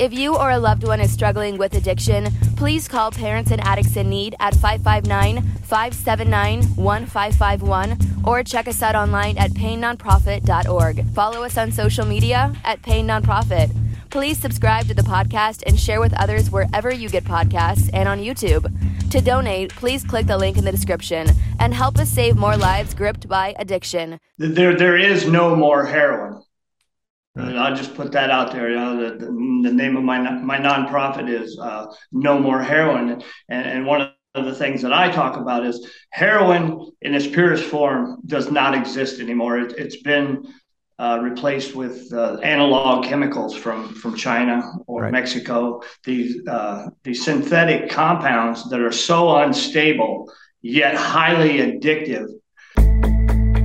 If you or a loved one is struggling with addiction, please call Parents and Addicts in Need at 559-579-1551 or check us out online at painnonprofit.org. Follow us on social media at Pain Nonprofit. Please subscribe to the podcast and share with others wherever you get podcasts and on YouTube. To donate, please click the link in the description and help us save more lives gripped by addiction. There is no more heroin. Right. I'll just put that out there. You know, the name of my nonprofit is No More Heroin. And one of the things that I talk about is heroin in its purest form does not exist anymore. It's been replaced with analog chemicals from China or right. Mexico. These synthetic compounds that are so unstable yet highly addictive.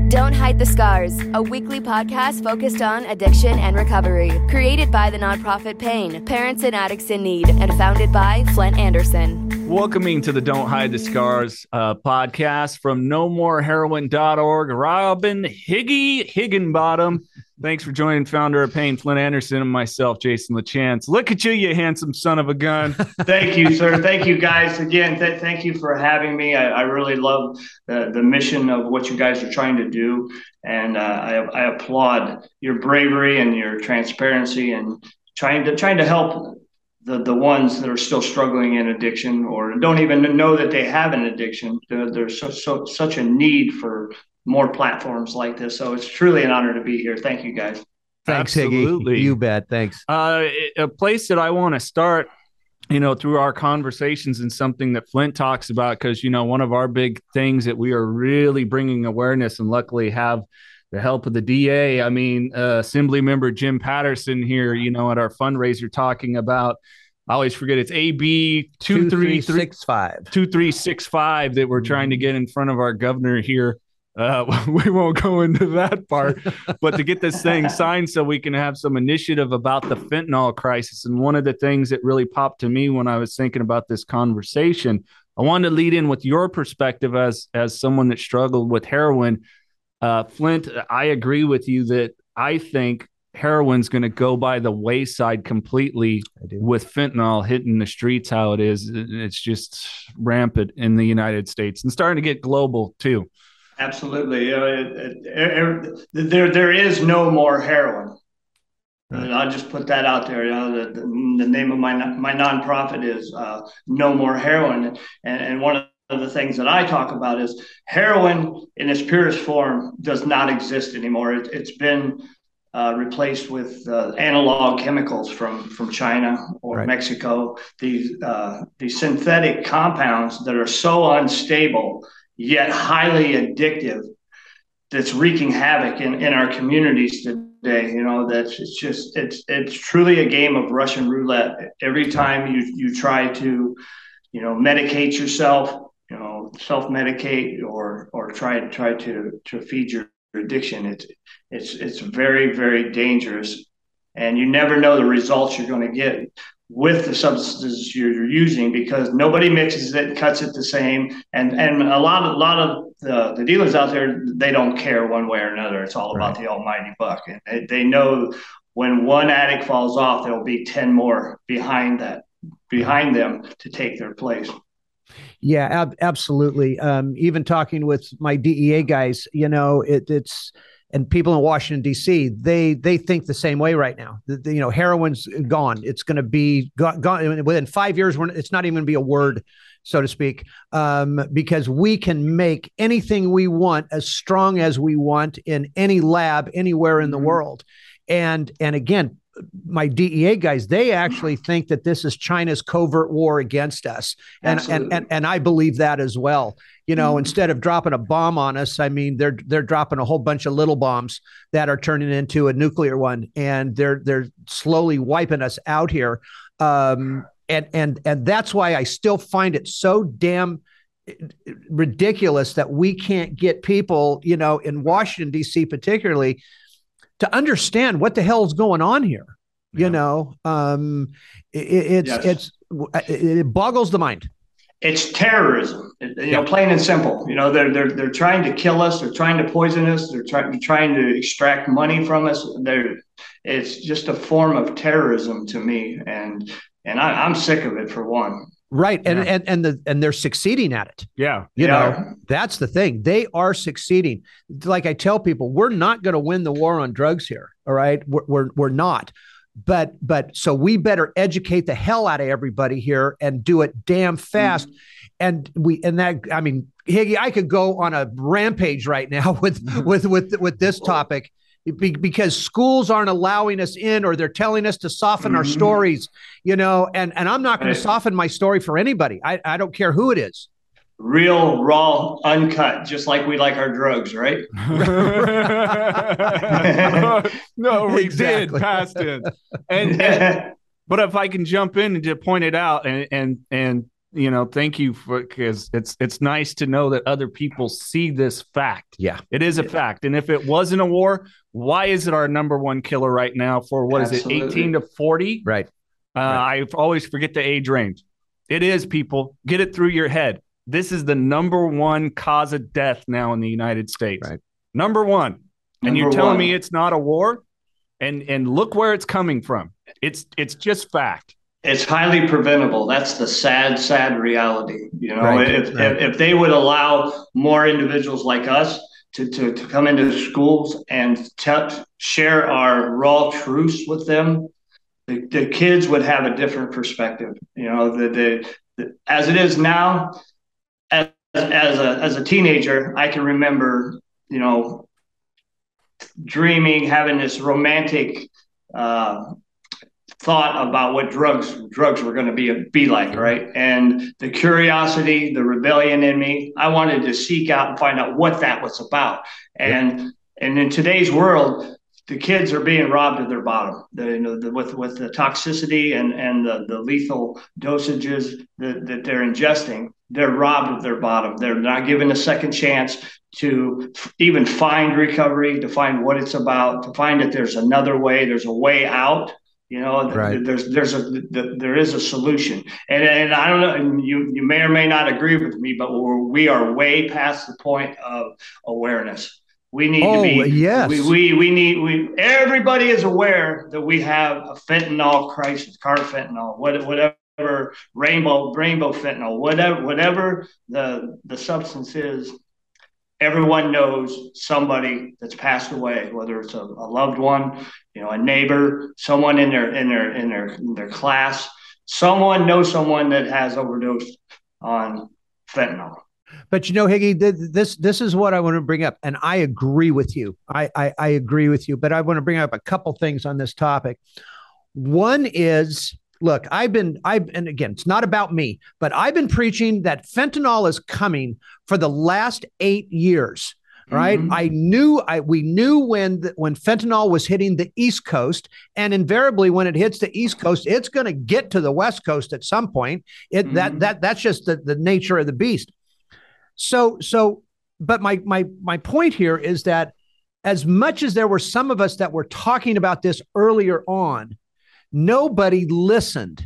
Don't Hide the Scars, a weekly podcast focused on addiction and recovery, created by the nonprofit Pain, Parents and Addicts in Need, and founded by Flint Anderson. Welcoming to the Don't Hide the Scars podcast from nomoreheroin.org, Robin Higgy Higginbotham. Thanks for joining founder of Pain, Flint Anderson, and myself, Jason LaChance. Look at you, you handsome son of a gun. Thank you, sir. Thank you, guys. Again, thank you for having me. I really love the mission of what you guys are trying to do, and I applaud your bravery and your transparency and trying to help the ones that are still struggling in addiction or don't even know that they have an addiction. There's such a need for more platforms like this. So it's truly an honor to be here. Thank you, guys. Thanks, Higgy. You bet. Thanks. A place that I want to start, you know, through our conversations and something that Flint talks about, because, you know, one of our big things that we are really bringing awareness and luckily have the help of the DA. I mean, Assemblymember Jim Patterson here, you know, at our fundraiser talking about, I always forget, it's AB 2365 that we're trying to get in front of our governor here. We won't go into that part, but to get this thing signed so we can have some initiative about the fentanyl crisis. And one of the things that really popped to me when I was thinking about this conversation, I wanted to lead in with your perspective as someone that struggled with heroin. Flint, I agree with you that I think heroin's going to go by the wayside completely with fentanyl hitting the streets how it is. It's just rampant in the United States and starting to get global too. Absolutely. There is no more heroin. Right. I'll just put that out there. You know, the name of my nonprofit is No More Heroin. And one of the things that I talk about is heroin in its purest form does not exist anymore. It's been replaced with analog chemicals from China or right. Mexico. These synthetic compounds that are so unstable yet highly addictive, that's wreaking havoc in our communities today. You know, it's truly a game of Russian roulette. Every time you try to, you know, medicate yourself, you know, self-medicate or try to feed your addiction. It's very, very dangerous. And you never know the results you're going to get with the substances you're using, because nobody mixes it, cuts it the same, and a lot of the dealers out there, they don't care one way or another. It's all right. about the almighty buck, and they know when one addict falls off, there'll be 10 more behind them to take their place. Yeah, absolutely. Even talking with my DEA guys, you know, it's. And people in Washington, D.C., they think the same way right now. You know, heroin's gone. It's going to be gone. Within 5 years, it's not even going to be a word, so to speak, because we can make anything we want as strong as we want in any lab anywhere in the world. And again, my DEA guys, they actually think that this is China's covert war against us. And I believe that as well. You know, instead of dropping a bomb on us, I mean, they're dropping a whole bunch of little bombs that are turning into a nuclear one, and they're slowly wiping us out here. And that's why I still find it so damn ridiculous that we can't get people, you know, in Washington, D.C. particularly, to understand what the hell's going on here. You know, it boggles the mind. It's terrorism, you know, plain and simple. You know, they're trying to kill us. They're trying to poison us. They're trying to extract money from us. It's just a form of terrorism to me, and I'm sick of it for one. Right, and they're succeeding at it. Yeah, you know, that's the thing. They are succeeding. Like I tell people, we're not going to win the war on drugs here. All right, we're not. But so we better educate the hell out of everybody here and do it damn fast. Mm-hmm. I mean, Higgy, I could go on a rampage right now with this topic because schools aren't allowing us in, or they're telling us to soften our stories, you know, and I'm not going to soften my story for anybody. I don't care who it is. Real, raw, uncut, just like we like our drugs, right? No, we did, Pastor. But if I can jump in and just point it out, and you know, thank you for, because it's nice to know that other people see this fact. Yeah, it is a fact. And if it wasn't a war, why is it our number one killer right now? For what is it, 18 to 40? Right. I always forget the age range. It is, people, get it through your head. This is the number one cause of death now in the United States. Right. Number one. And you're telling me it's not a war? And look where it's coming from. It's just fact. It's highly preventable. That's the sad, sad reality. You know, if they would allow more individuals like us to come into the schools and share our raw truths with them, the kids would have a different perspective. You know, as it is now, as a teenager, I can remember, you know, dreaming, having this romantic thought about what drugs were going to be like, right? And the curiosity, the rebellion in me, I wanted to seek out and find out what that was about. And in today's world, the kids are being robbed of their bottom. With the toxicity and the lethal dosages that they're ingesting, they're robbed of their bottom. They're not given a second chance to even find recovery, to find what it's about, to find that there's another way, there's a way out. You know, there is a solution, and I don't know. And you may or may not agree with me, but we are way past the point of awareness. We need to be. Yes. We need everybody is aware that we have a fentanyl crisis, carfentanyl, whatever rainbow fentanyl, whatever the substance is. Everyone knows somebody that's passed away, whether it's a loved one, you know, a neighbor, someone in their class. Someone knows someone that has overdosed on fentanyl. But, you know, Higgy, this is what I want to bring up. And I agree with you. I agree with you. But I want to bring up a couple things on this topic. One is, look, and again, it's not about me, but I've been preaching that fentanyl is coming for the last 8 years, right? Mm-hmm. We knew when fentanyl was hitting the East Coast, and invariably when it hits the East Coast, it's going to get to the West Coast at some point. That's just the nature of the beast. So, but my point here is that as much as there were some of us that were talking about this earlier on, Nobody listened.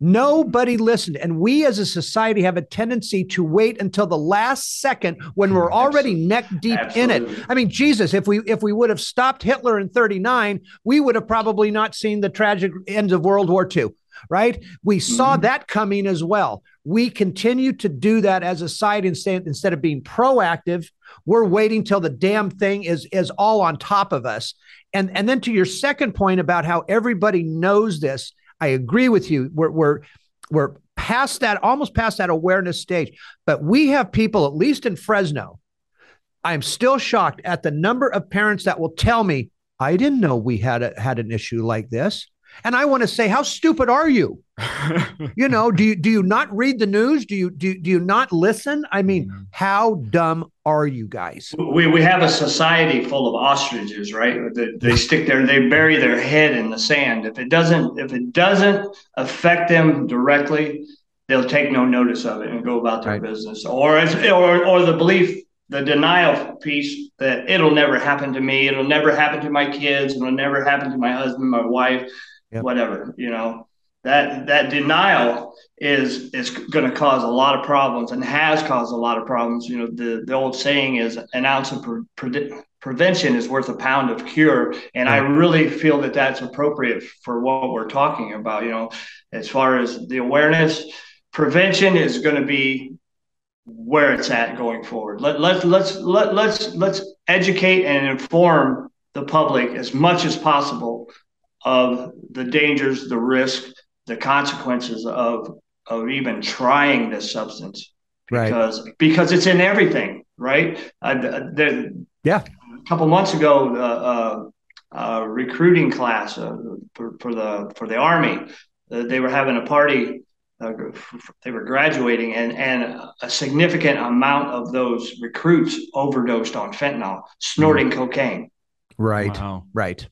And we as a society have a tendency to wait until the last second when we're already neck deep in it. I mean, Jesus, if we would have stopped Hitler in 1939, we would have probably not seen the tragic end of World War II. Right. We saw that coming as well. We continue to do that as a side, instead of being proactive, we're waiting till the damn thing is all on top of us. And then to your second point about how everybody knows this, I agree with you. We're past that, almost past that awareness stage. But we have people, at least in Fresno, I'm still shocked at the number of parents that will tell me, I didn't know we had an issue like this. And I want to say, how stupid are you? You know, do you not read the news? Do you not listen? I mean, how dumb are you guys? We have a society full of ostriches, right? They stick there, they bury their head in the sand. If it doesn't affect them directly, they'll take no notice of it and go about their business. Or the belief, the denial piece, that it'll never happen to me, it'll never happen to my kids, it'll never happen to my husband, my wife. Yep. Whatever, you know, That denial is going to cause a lot of problems and has caused a lot of problems. You know, the old saying is an ounce of prevention is worth a pound of cure. And I really feel that that's appropriate for what we're talking about. You know, as far as the awareness, prevention is going to be where it's at going forward. Let's educate and inform the public as much as possible of the dangers, the risk, the consequences of even trying this substance, because it's in everything, right? A couple months ago, recruiting class for the Army, they were having a party. They were graduating, and a significant amount of those recruits overdosed on fentanyl, snorting cocaine. Right. Wow. Right.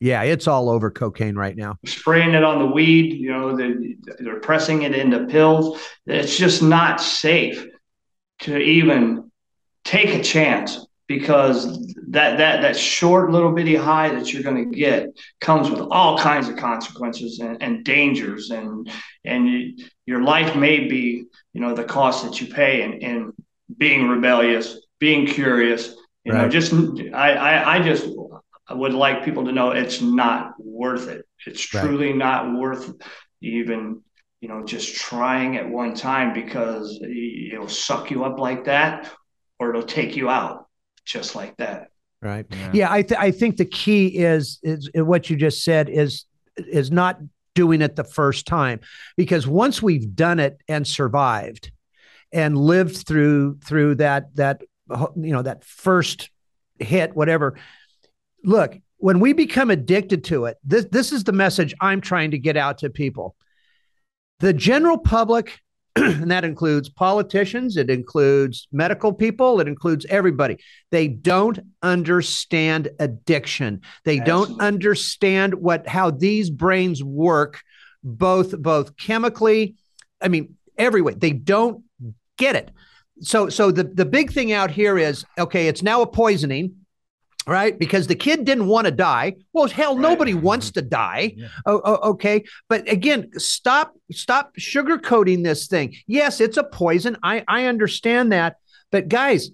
Yeah, it's all over cocaine right now. Spraying it on the weed, you know, they're pressing it into pills. It's just not safe to even take a chance, because that short little bitty high that you're going to get comes with all kinds of consequences and dangers, and your life may be, you know, the cost that you pay in being rebellious, being curious. You know, just I would like people to know it's not worth it. It's truly not worth even, you know, just trying at one time, because it'll suck you up like that, or it'll take you out just like that. Right. Yeah. I think the key is what you just said is not doing it the first time, because once we've done it and survived and lived through that, you know, that first hit, whatever. Look, when we become addicted to it, this is the message I'm trying to get out to people. The general public, and that includes politicians, it includes medical people, it includes everybody. They don't understand addiction. They don't understand how these brains work, both chemically, I mean, every way. They don't get it. So the big thing out here is, okay, it's now a poisoning. Right. Because the kid didn't want to die. Well, hell, nobody wants to die. Yeah. Oh, OK. But again, stop sugarcoating this thing. Yes, it's a poison. I understand that. But guys,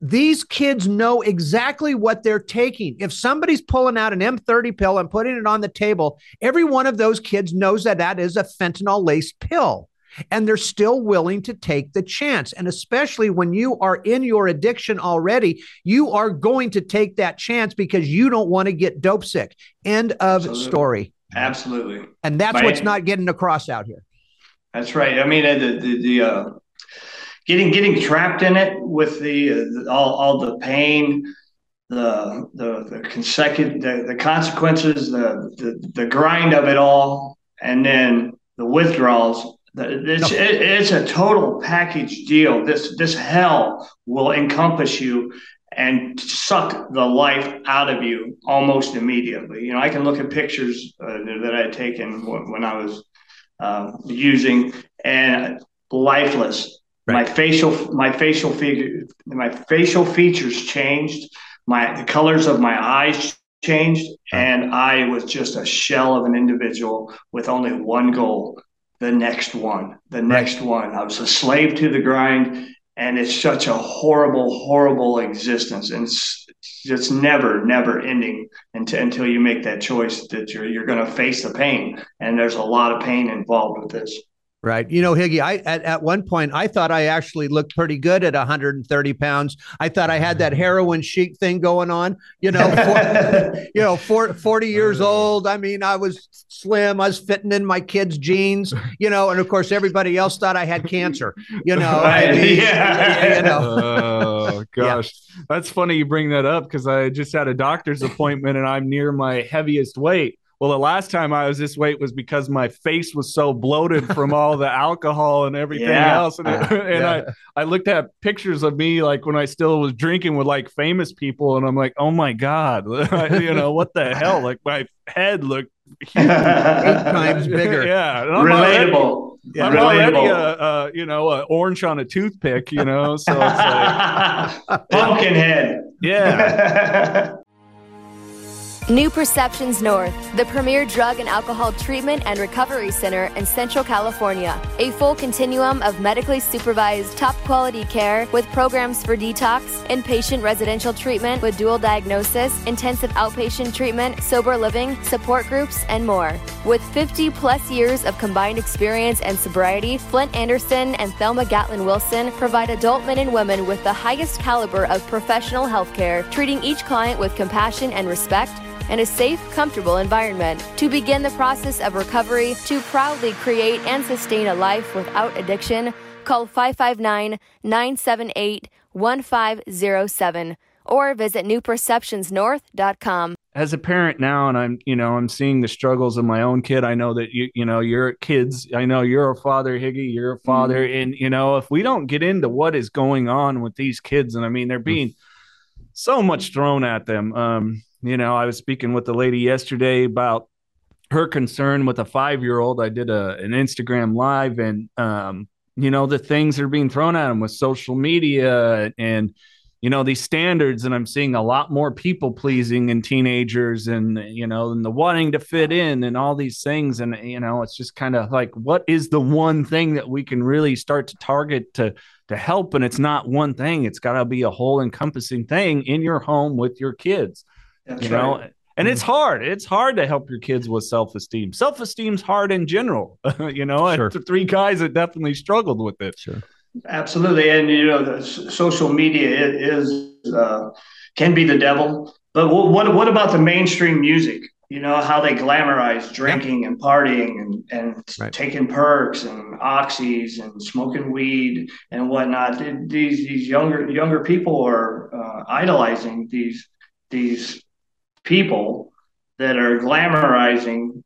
these kids know exactly what they're taking. If somebody's pulling out an M30 pill and putting it on the table, every one of those kids knows that is a fentanyl laced pill. And they're still willing to take the chance. And especially when you are in your addiction already, you are going to take that chance because you don't want to get dope sick. End of story. Absolutely. And that's what's not getting across out here. That's right. I mean, the getting trapped in it with the all the pain, the consecutive, the consequences, the grind of it all, and then the withdrawals. It's a total package deal. This hell will encompass you and suck the life out of you almost immediately. You know, I can look at pictures that I had taken when I was using, and lifeless. Right. My facial features changed. The colors of my eyes changed, and I was just a shell of an individual with only one goal. The next one. I was a slave to the grind, and it's such a horrible, horrible existence. And it's just never ending until you make that choice that you're going to face the pain. And there's a lot of pain involved with this. Right. You know, Higgy, at one point, I thought I actually looked pretty good at 130 pounds. I thought I had that heroin chic thing going on, you know, 40 years old. I mean, I was slim. I was fitting in my kids' jeans, you know, and of course, everybody else thought I had cancer, you know. Right. I mean, yeah. You know. Oh, gosh. Yeah. That's funny you bring that up, because I just had a doctor's appointment and I'm near my heaviest weight. Well, the last time I was this weight was because my face was so bloated from all the alcohol and everything else. I looked at pictures of me, like when I still was drinking with like famous people, and I'm like, oh my God, you know, what the hell? Like my head looked huge. 8 times bigger. Yeah. Relatable. I'm already you know, an orange on a toothpick, you know, so it's like. Pumpkin head. Yeah. New Perceptions North, the premier drug and alcohol treatment and recovery center in Central California. A full continuum of medically supervised, top-quality care with programs for detox, inpatient residential treatment with dual diagnosis, intensive outpatient treatment, sober living, support groups, and more. With 50-plus years of combined experience and sobriety, Flint Anderson and Thelma Gatlin Wilson provide adult men and women with the highest caliber of professional health care, treating each client with compassion and respect, and a safe, comfortable environment. To begin the process of recovery, to proudly create and sustain a life without addiction, call 559-978-1507 or visit newperceptionsnorth.com. As a parent now, and I'm seeing the struggles of my own kid. I know that your kids, I know you're a father, Higgy, you're a father. Mm-hmm. And, if we don't get into what is going on with these kids, and they're being so much thrown at them. I was speaking with the lady yesterday about her concern with a 5-year-old. I did an Instagram live, and, the things that are being thrown at them with social media and, these standards. And I'm seeing a lot more people pleasing in teenagers and, and the wanting to fit in and all these things. And, it's just kind of like, what is the one thing that we can really start to target to help? And it's not one thing. It's got to be a whole encompassing thing in your home with your kids. That's right. And it's hard. It's hard to help your kids with self-esteem. Self-esteem's hard in general. Sure. Three guys that definitely struggled with it. Sure. Absolutely. And, the social media can be the devil. But what about the mainstream music? How they glamorize drinking and partying and right. taking perks and oxys and smoking weed and whatnot. These younger people are idolizing these people that are glamorizing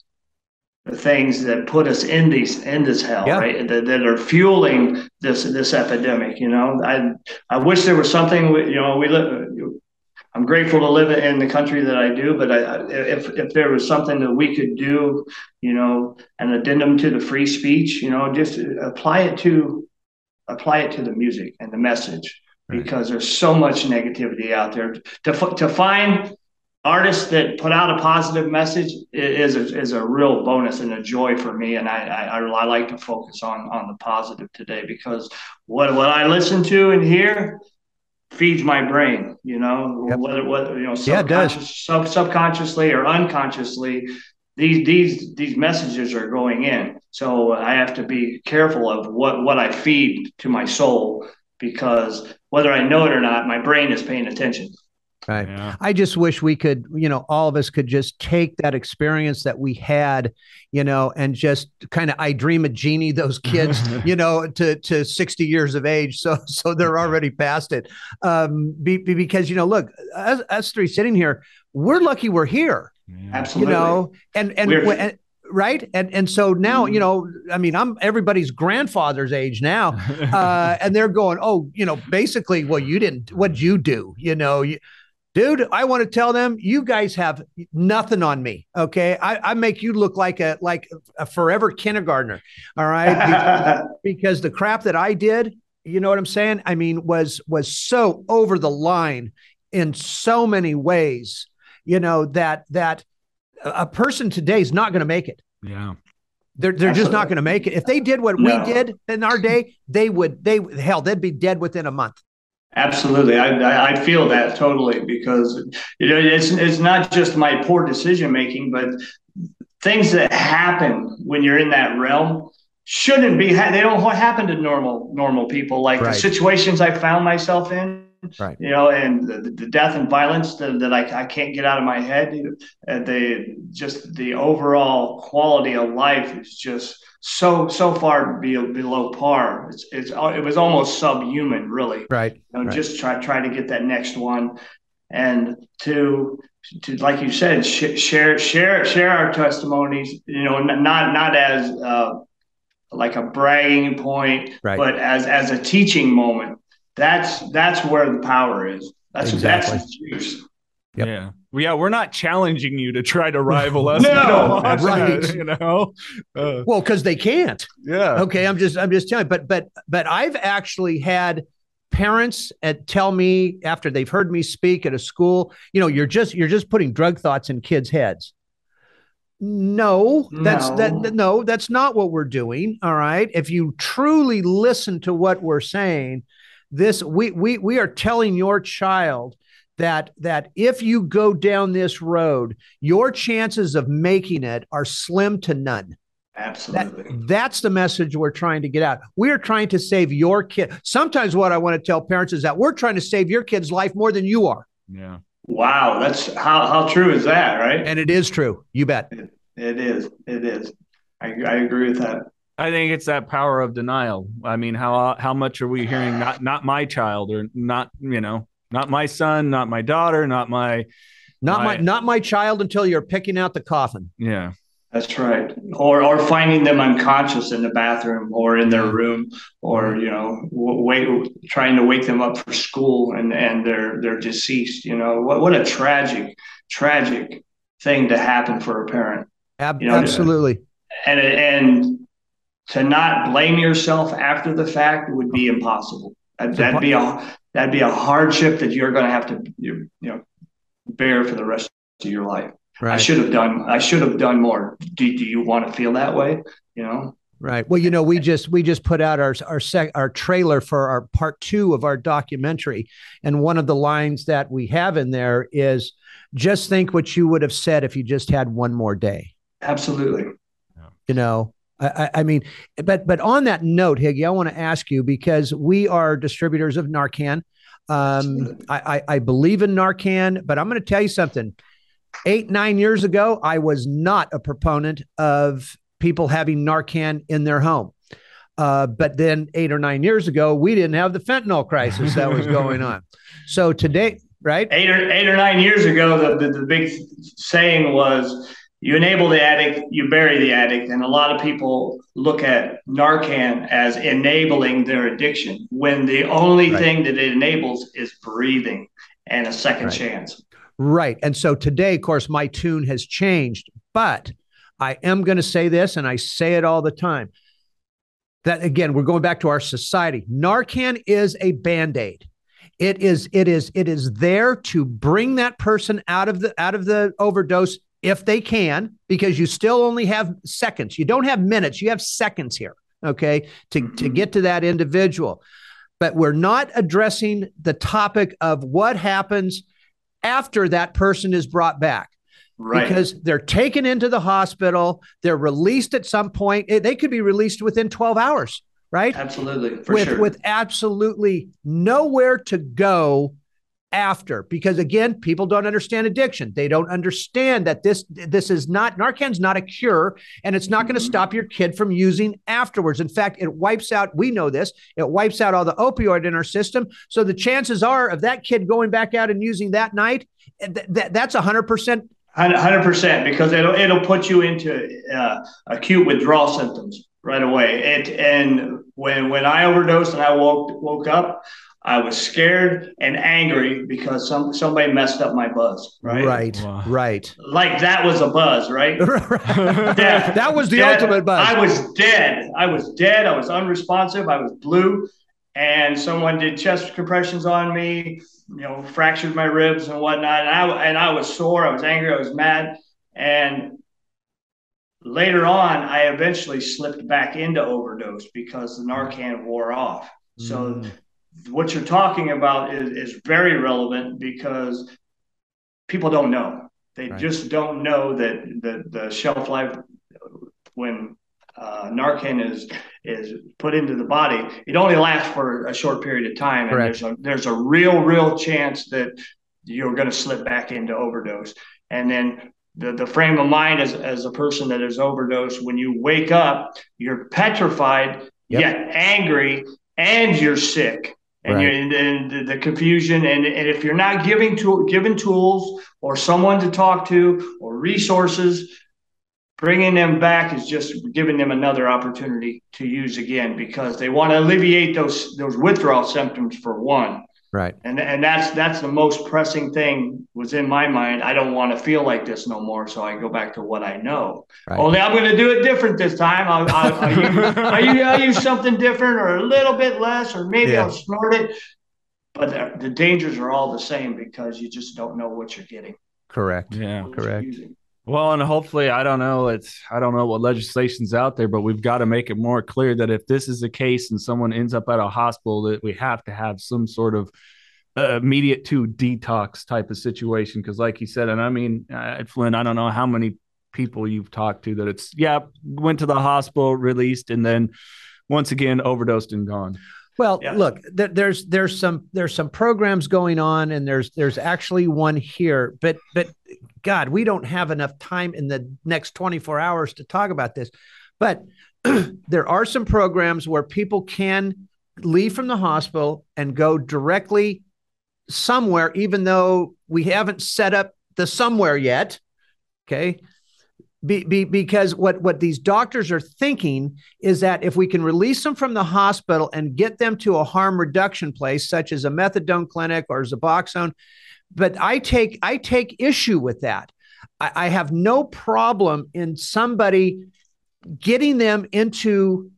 the things that put us in this hell, right? That are fueling this epidemic. I wish there was something. We live. I'm grateful to live in the country that I do, but if there was something that we could do, an addendum to the free speech, just apply it to the music and the message, because there's so much negativity out there. To find artists that put out a positive message is a real bonus and a joy for me, and I like to focus on the positive today, because what I listen to and hear feeds my brain, subconsciously or unconsciously, these messages are going in. So I have to be careful of what I feed to my soul, because whether I know it or not, my brain is paying attention. Right. Yeah. I just wish we could, all of us could just take that experience that we had, and just kind of, I dream of Jeannie, those kids, to 60 years of age. So they're already past it. Because, look, us three sitting here, we're lucky we're here. Yeah. Absolutely. And right. And so now, I'm everybody's grandfather's age now, and they're going, oh, basically, well, you didn't, what'd you do? Dude, I want to tell them, you guys have nothing on me. Okay. I make you look like a forever kindergartner. All right. Because the crap that I did, you know what I'm saying? Was so over the line in so many ways, that a person today is not going to make it. Yeah. They're just not going to make it. If they did what we did in our day, they'd be dead within a month. Absolutely. I feel that totally, because it's not just my poor decision making, but things that happen when you're in that realm shouldn't be. They don't happen to normal people, like the situations I found myself in. Right. And the death and violence that I can't get out of my head. The overall quality of life is just so far below par. It was almost subhuman, really. Right. Just try to get that next one, and to like you said, share our testimonies. Not as like a bragging point, but as a teaching moment. That's where the power is. That's the juice. Yep. Yeah. Yeah. We're not challenging you to try to rival us. No, right. Well, cause they can't. Yeah. Okay. I'm just telling you, but I've actually had parents tell me after they've heard me speak at a school, you know, you're just putting drug thoughts in kids' heads. No, that's not what we're doing. All right. If you truly listen to what we're saying, this, we are telling your child that if you go down this road, your chances of making it are slim to none. Absolutely. That's the message we're trying to get out. We are trying to save your kid. Sometimes what I want to tell parents is that we're trying to save your kid's life more than you are. Yeah. Wow. That's how true is that, right? And it is true. You bet. It is. I agree with that. I think it's that power of denial. I mean, how much are we hearing? Not my child, or not, you know, not my son, not my daughter, not my child, until you're picking out the coffin. Yeah. That's right. Or finding them unconscious in the bathroom or in their room, or, you know, trying to wake them up for school and they're deceased. You know, what a tragic thing to happen for a parent. Absolutely. And to not blame yourself after the fact would be impossible. That'd be a hardship that you're going to have to, you know, bear for the rest of your life. Right. I should have done more. Do you want to feel that way? You know? Right. Well, you know, we just put out our trailer for our part 2 of our documentary. And one of the lines that we have in there is, just think what you would have said if you just had one more day. Absolutely. You know, I mean, but on that note, Higgy, I want to ask you, because we are distributors of Narcan. I believe in Narcan, but I'm going to tell you something. 8-9 years ago, I was not a proponent of people having Narcan in their home. But then 8 or 9 years ago, we didn't have the fentanyl crisis that was going on. So today, right? 8 or 9 years ago, the big saying was, you enable the addict, you bury the addict. And a lot of people look at Narcan as enabling their addiction, when the only thing that it enables is breathing and a second chance. Right. And so today, of course, my tune has changed, but I am going to say this, and I say it all the time, that again, we're going back to our society. Narcan is a Band-Aid. It is there to bring that person out of the overdose if they can, because you still only have seconds. You don't have minutes. You have seconds here. Okay. To get to that individual, but we're not addressing the topic of what happens after that person is brought back, because they're taken into the hospital, they're released at some point. They could be released within 12 hours, right? Absolutely. With absolutely nowhere to go after, because again, people don't understand addiction. They don't understand that this is not, Narcan's not a cure, and it's not going to stop your kid from using afterwards. In fact, it wipes out, we know this, it wipes out all the opioid in our system. So the chances are of that kid going back out and using that night, that's 100%. 100%, because it'll put you into acute withdrawal symptoms right away. And when I overdosed and I woke up, I was scared and angry because somebody messed up my buzz, right? Right, wow. Right. Like that was a buzz, right? That was the ultimate buzz. I was dead. I was unresponsive. I was blue. And someone did chest compressions on me, you know, fractured my ribs and whatnot. And I was sore. I was angry. I was mad. And later on, I eventually slipped back into overdose because the Narcan wore off. So... What you're talking about is very relevant, because people don't know. They just don't know that the shelf life, when Narcan is put into the body, it only lasts for a short period of time. And there's a real chance that you're going to slip back into overdose. And then the frame of mind as a person that is overdosed, when you wake up, you're petrified, yet angry, and you're sick. And the confusion, and if you're not given tools or someone to talk to or resources, bringing them back is just giving them another opportunity to use again, because they want to alleviate those withdrawal symptoms for one. Right. And that's the most pressing thing was in my mind. I don't want to feel like this no more. So I go back to what I know. Right. Only I'm going to do it different this time. I'll use something different, or a little bit less, or maybe I'll snort it. But the dangers are all the same because you just don't know what you're getting. Correct. Yeah, correct. Well, and hopefully, I don't know what legislation's out there, but we've got to make it more clear that if this is the case and someone ends up at a hospital, that we have to have some sort of immediate to detox type of situation. Because like you said, and I mean, at Flint, I don't know how many people you've talked to that it's, yeah, went to the hospital, released, and then once again, overdosed and gone. Well, yeah. Look, there's some programs going on, and there's actually one here, but God, we don't have enough time in the next 24 hours to talk about this, but there are some programs where people can leave from the hospital and go directly somewhere, even though we haven't set up the somewhere yet. Okay. Because what these doctors are thinking is that if we can release them from the hospital and get them to a harm reduction place, such as a methadone clinic or Suboxone, but I take issue with that. I have no problem in somebody getting them into.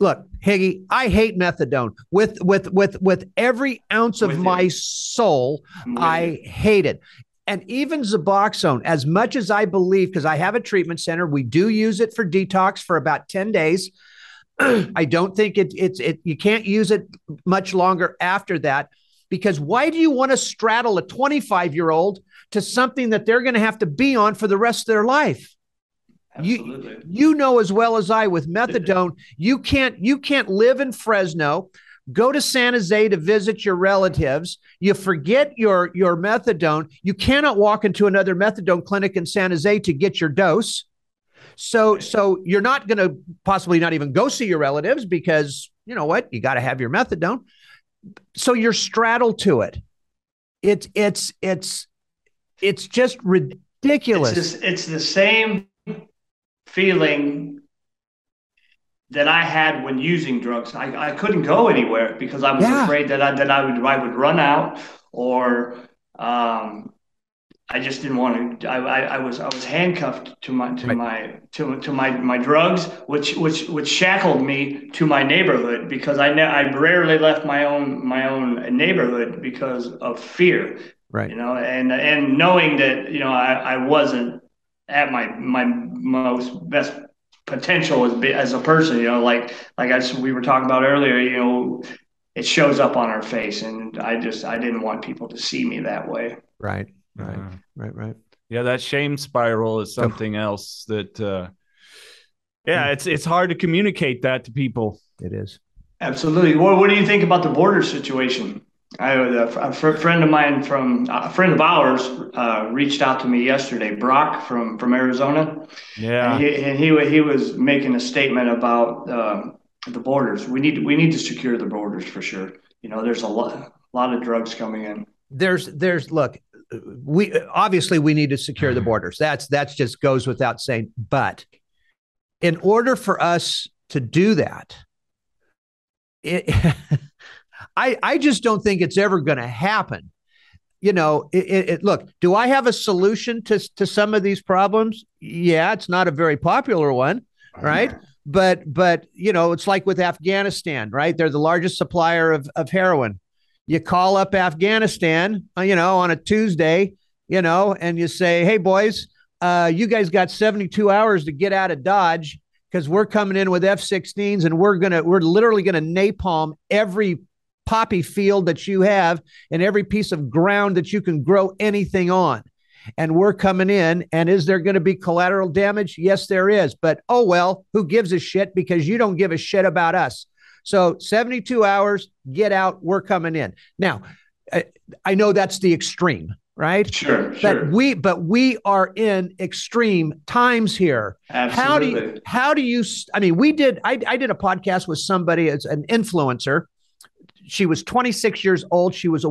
Look, Higgy, I hate methadone with every ounce of my soul. I hate it. And even Suboxone, as much as I believe, because I have a treatment center, we do use it for detox for about 10 days. I don't think it's you can't use it much longer after that, because why do you want to straddle a 25-year-old to something that they're going to have to be on for the rest of their life? Absolutely. You know as well as I with methadone, you can't live in Fresno, go to San Jose to visit your relatives. You forget your methadone. You cannot walk into another methadone clinic in San Jose to get your dose. So you're not going to possibly not even go see your relatives because you know what? You got to have your methadone. So you're straddled to it. It's just ridiculous. It's the same feeling that I had when using drugs. I couldn't go anywhere because I was afraid that I would run out, or I just didn't want to. I was handcuffed to my drugs, which shackled me to my neighborhood, because I rarely left my own neighborhood because of fear. Right. You know, and knowing that, you know, I wasn't at my most best potential as a person, you know, like we were talking about earlier, you know, it shows up on our face, and I didn't want people to see me that way. Right. Right. Uh-huh. Right. Yeah. That shame spiral is something else that, it's hard to communicate that to people. It is. Absolutely. Well, what do you think about the border situation? A friend of ours reached out to me yesterday, Brock from Arizona. Yeah. And he was making a statement about the borders. We need to secure the borders for sure. You know, there's a lot of drugs coming in. We need to secure the borders. That's just goes without saying, but in order for us to do that, I just don't think it's ever going to happen. You know, look, do I have a solution to some of these problems? Yeah, it's not a very popular one, right? Yeah. But you know, it's like with Afghanistan, right? They're the largest supplier of heroin. You call up Afghanistan, you know, on a Tuesday, you know, and you say, hey, boys, you guys got 72 hours to get out of Dodge because we're coming in with F-16s and we're literally going to napalm every poppy field that you have and every piece of ground that you can grow anything on. And we're coming in, and is there going to be collateral damage? Yes, there is. But oh, well, who gives a shit, because you don't give a shit about us. So 72 hours, get out. We're coming in. Now, I know that's the extreme, right? Sure. But we are in extreme times here. Absolutely. I did a podcast with somebody as an influencer. She was 26 years old. She was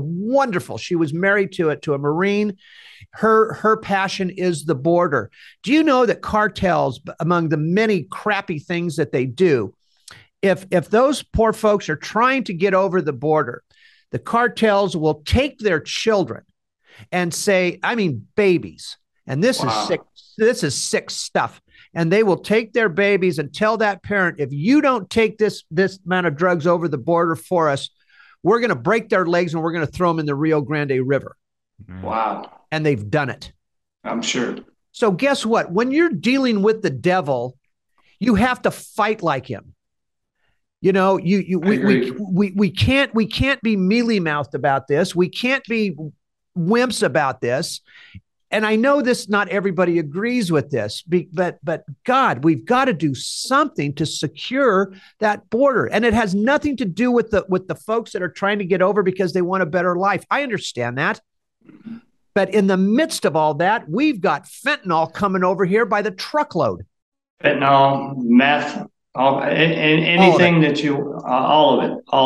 married to a Marine. Her passion is the border. Do you know that cartels, among the many crappy things that they do, if those poor folks are trying to get over the border, the cartels will take their children and say, I mean, babies. And this is sick. This is sick stuff. And they will take their babies and tell that parent, if you don't take this amount of drugs over the border for us, we're going to break their legs and we're going to throw them in the Rio Grande River. Wow. And they've done it. I'm sure. So guess what? When you're dealing with the devil, you have to fight like him. You know, we can't be mealy-mouthed about this. We can't be wimps about this. And I know this, not everybody agrees with this, but God, we've got to do something to secure that border. And it has nothing to do with the folks that are trying to get over because they want a better life. I understand that. But in the midst of all that, we've got fentanyl coming over here by the truckload. Fentanyl, meth, anything that you, all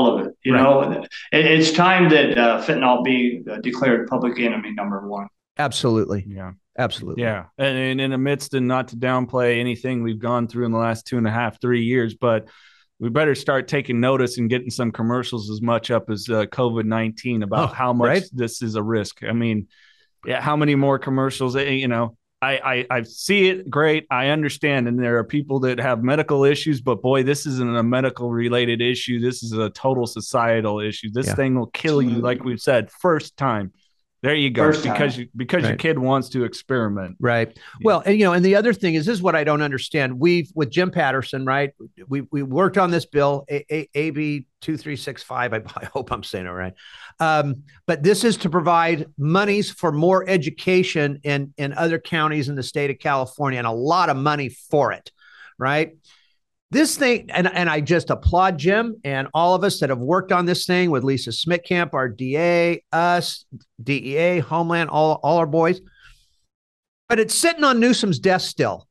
of it. You know, it's time that fentanyl be declared public enemy number one. Absolutely. Yeah, absolutely. Yeah. And in the midst, and not to downplay anything we've gone through in the last 2.5, 3 years, but we better start taking notice and getting some commercials as much up as COVID-19 about how much this is a risk. I mean, yeah, how many more commercials, you know, I see it. Great. I understand. And there are people that have medical issues, but boy, this isn't a medical related issue. This is a total societal issue. This thing will kill you. Like we've said, first time. There you go. Because your kid wants to experiment. Right. Yeah. Well, and you know, and the other thing is, this is what I don't understand. With Jim Patterson, right? We worked on this bill, AB 2365. I hope I'm saying it right. But this is to provide monies for more education in other counties in the state of California, and a lot of money for it. Right. This thing, and I just applaud Jim and all of us that have worked on this thing with Lisa Smitkamp, our DA, us, DEA, Homeland, all our boys. But it's sitting on Newsom's desk still.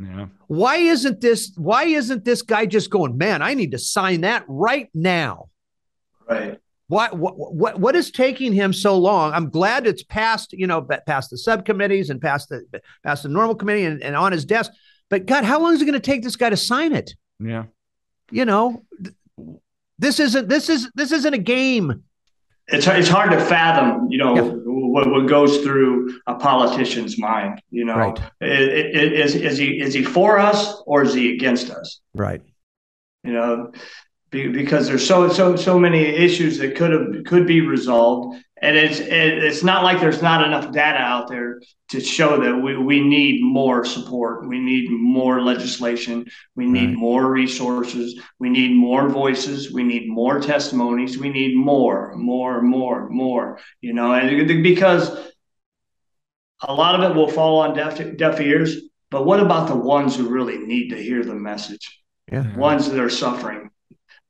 Yeah. Why isn't this guy just going, man, I need to sign that right now? Right. What is taking him so long? I'm glad it's passed, you know, past the subcommittees and past the normal committee and on his desk. But God, how long is it going to take this guy to sign it? Yeah. You know, this isn't a game. It's hard to fathom, you know, what goes through a politician's mind, you know. Right. Is he for us or is he against us? Right. You know, because there's so many issues that could be resolved, and it's not like there's not enough data out there to show that we need more support, we need more legislation, we need more resources, we need more voices, we need more testimonies, we need more, you know, and because a lot of it will fall on deaf ears. But what about the ones who really need to hear the message? Yeah. Ones that are suffering.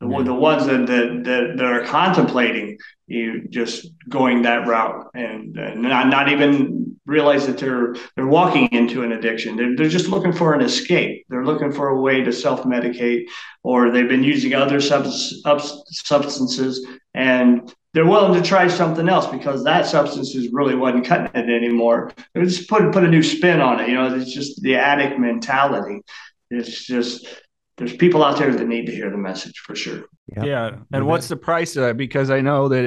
The ones that are contemplating you just going that route and not even realize that they're walking into an addiction. They're just looking for an escape. They're looking for a way to self-medicate, or they've been using other substances and they're willing to try something else because that substance is really wasn't cutting it anymore. They just put a new spin on it. You know, it's just the addict mentality. It's just... There's people out there that need to hear the message for sure. Yeah. And what's the price of that? Because I know that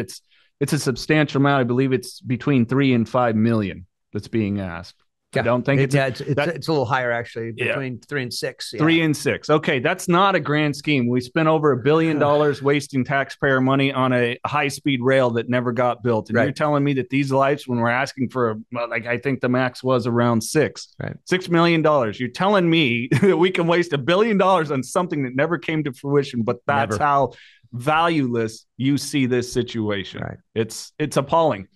it's a substantial amount. I believe it's between 3 and 5 million that's being asked. Yeah. I don't think it's a little higher, actually, between 3 and 6. Yeah. 3 and 6. Okay. That's not a grand scheme. We spent over $1 billion wasting taxpayer money on a high speed rail that never got built. And you're telling me that these lives, when we're asking for, like, I think the max was around six, $6 million. You're telling me that we can waste $1 billion on something that never came to fruition, but that's how valueless you see this situation. Right. It's appalling.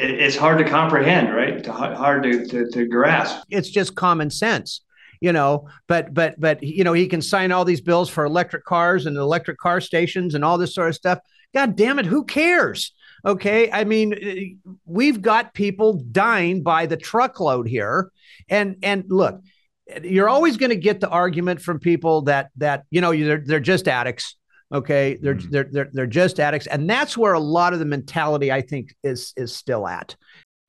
It's hard to comprehend, right? Hard to grasp. It's just common sense, you know, but, you know, he can sign all these bills for electric cars and electric car stations and all this sort of stuff. God damn it. Who cares? Okay. I mean, we've got people dying by the truckload here. And look, you're always going to get the argument from people that, you know, they're just addicts. Okay. They're just addicts. And that's where a lot of the mentality, I think, is still at.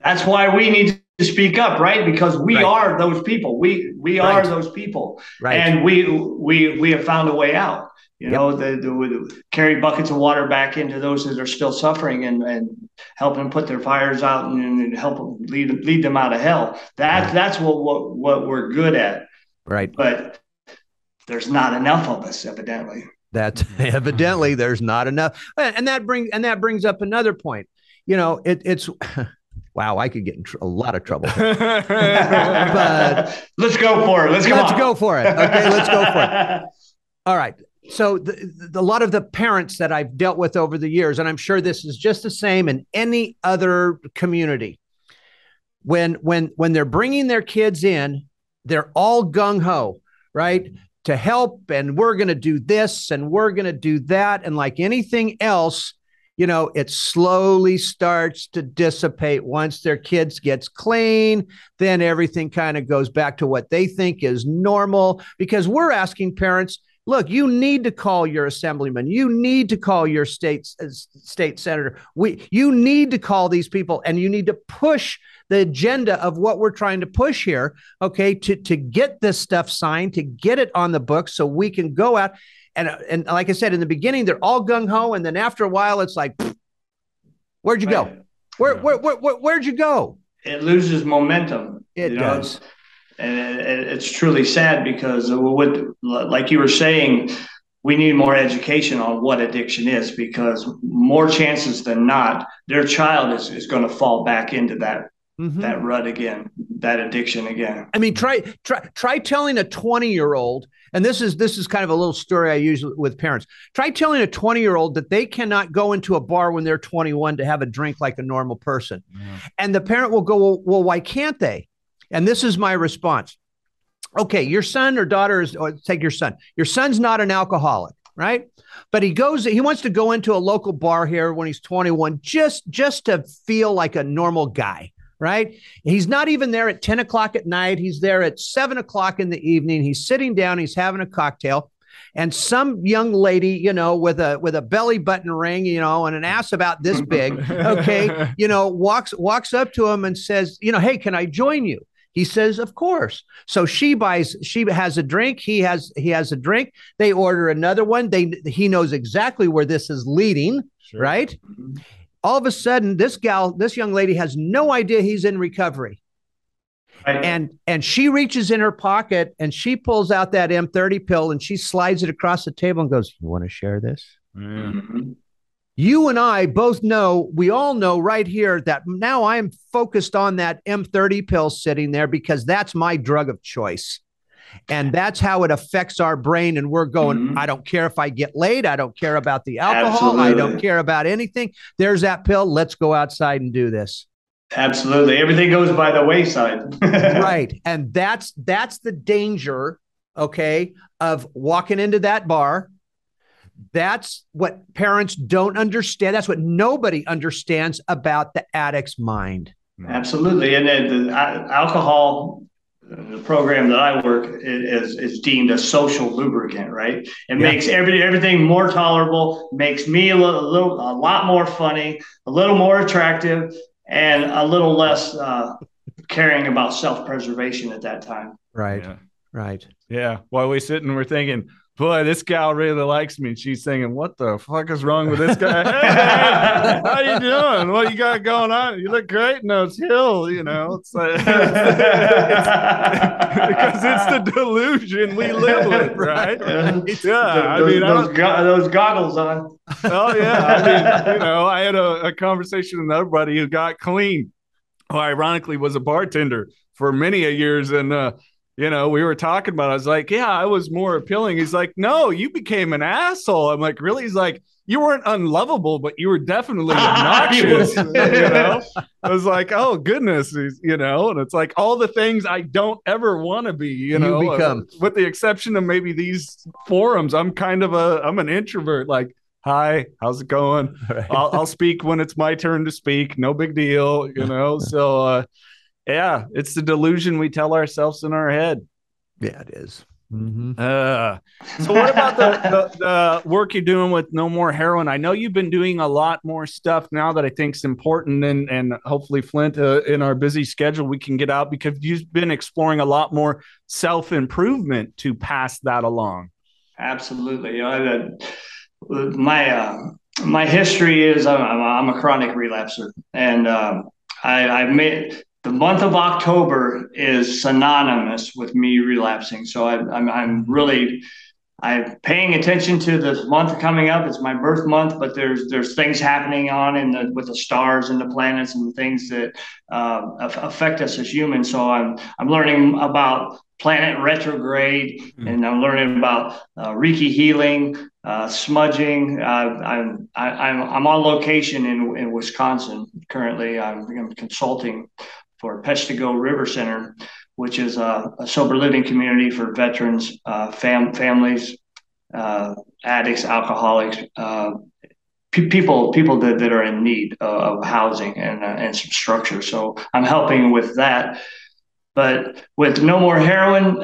That's why we need to speak up, right? Because we are those people. We are those people. Right. And we have found a way out, you know, the carry buckets of water back into those that are still suffering and help them put their fires out and help them lead them out of hell. That's what we're good at. Right. But there's not enough of us, evidently. That evidently there's not enough. And that brings up another point. You know, it's wow, I could get in a lot of trouble. But let's go for it. Let's go for it. Okay, let's go for it. All right. So a lot of the parents that I've dealt with over the years, and I'm sure this is just the same in any other community, when they're bringing their kids in, they're all gung-ho, right? To help, and we're going to do this, and we're going to do that. And like anything else, you know, it slowly starts to dissipate. Once their kids gets clean, then everything kind of goes back to what they think is normal, because we're asking parents, look, you need to call your assemblyman. You need to call your state senator. You need to call these people, and you need to push the agenda of what we're trying to push here, okay, to get this stuff signed, to get it on the books so we can go out. And like I said, in the beginning, they're all gung-ho, and then after a while, it's like, where'd you go? Where'd you go? It loses momentum. It does. And it's truly sad because, like you were saying, we need more education on what addiction is, because more chances than not, their child is going to fall back into that that rut again, that addiction again. I mean, try telling a 20-year-old, and this is kind of a little story I use with parents. Try telling a 20-year-old that they cannot go into a bar when they're 21 to have a drink like a normal person, and the parent will go, well, why can't they? And this is my response. Okay, your son or daughter is, or take your son. Your son's not an alcoholic, right? But he wants to go into a local bar here when he's 21, just to feel like a normal guy, right? He's not even there at 10 o'clock at night. He's there at 7 o'clock in the evening. He's sitting down, he's having a cocktail, and some young lady, you know, with a belly button ring, you know, and an ass about this big, okay, you know, walks up to him and says, you know, hey, can I join you? He says, of course. So she has a drink. He has a drink. They order another one. He knows exactly where this is leading, sure, right? All of a sudden, this young lady has no idea he's in recovery. Right. And she reaches in her pocket and she pulls out that M30 pill and she slides it across the table and goes, you want to share this? Mm-hmm. You and I both know, we all know right here that now I am focused on that M30 pill sitting there because that's my drug of choice. And that's how it affects our brain. And we're going, I don't care if I get laid. I don't care about the alcohol. Absolutely. I don't care about anything. There's that pill. Let's go outside and do this. Absolutely. Everything goes by the wayside. Right. And that's the danger, okay, of walking into that bar. That's what parents don't understand. That's what nobody understands about the addict's mind. Absolutely. And then the alcohol, the program that I work is deemed a social lubricant, right? It makes everything more tolerable, makes me a lot more funny, a little more attractive, and a little less caring about self-preservation at that time. Right, right. Yeah, while we sit and we're thinking, boy, this gal really likes me. And she's singing, what the fuck is wrong with this guy? Hey, man, how you doing? What you got going on? You look great in those hills, you know. It's like, because it's the delusion we live with, right? Right. Yeah, those goggles on. Oh, yeah. I mean, you know, I had a conversation with another buddy who got clean, who ironically was a bartender for many years, and you know, we were talking about it. I was like, yeah, I was more appealing. He's like, no, you became an asshole. I'm like, really? He's like, you weren't unlovable, but you were definitely obnoxious. You know? I was like, oh, goodness. You know, and it's like all the things I don't ever want to be, you know, with the exception of maybe these forums. I'm kind of I'm an introvert. Like, hi, how's it going? Right. I'll speak when it's my turn to speak. No big deal. You know, so, yeah, it's the delusion we tell ourselves in our head. Yeah, it is. Mm-hmm. So what about the work you're doing with No More Heroin? I know you've been doing a lot more stuff now that I think is important, and hopefully, Flint, in our busy schedule, we can get out, because you've been exploring a lot more self-improvement to pass that along. Absolutely. You know, my history is I'm a chronic relapser, and I've made... The month of October is synonymous with me relapsing. So I'm really I'm paying attention to this month coming up. It's my birth month, but there's things happening on with the stars and the planets and the things that affect us as humans. So I'm learning about planet retrograde, and I'm learning about Reiki healing, smudging. I'm on location in Wisconsin currently. I'm consulting for Pestigo River Center, which is a sober living community for veterans, families, addicts, alcoholics, people that are in need of housing and some structure. So I'm helping with that. But with No More Heroin,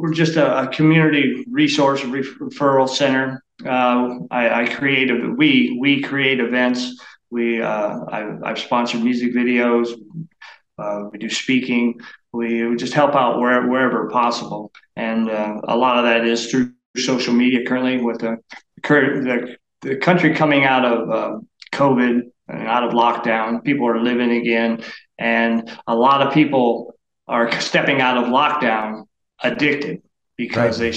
we're just a community resource referral center. We create events. I've sponsored music videos. We do speaking. We just help out wherever possible, and a lot of that is through social media. Currently, with the country coming out of COVID and out of lockdown, people are living again, and a lot of people are stepping out of lockdown addicted because they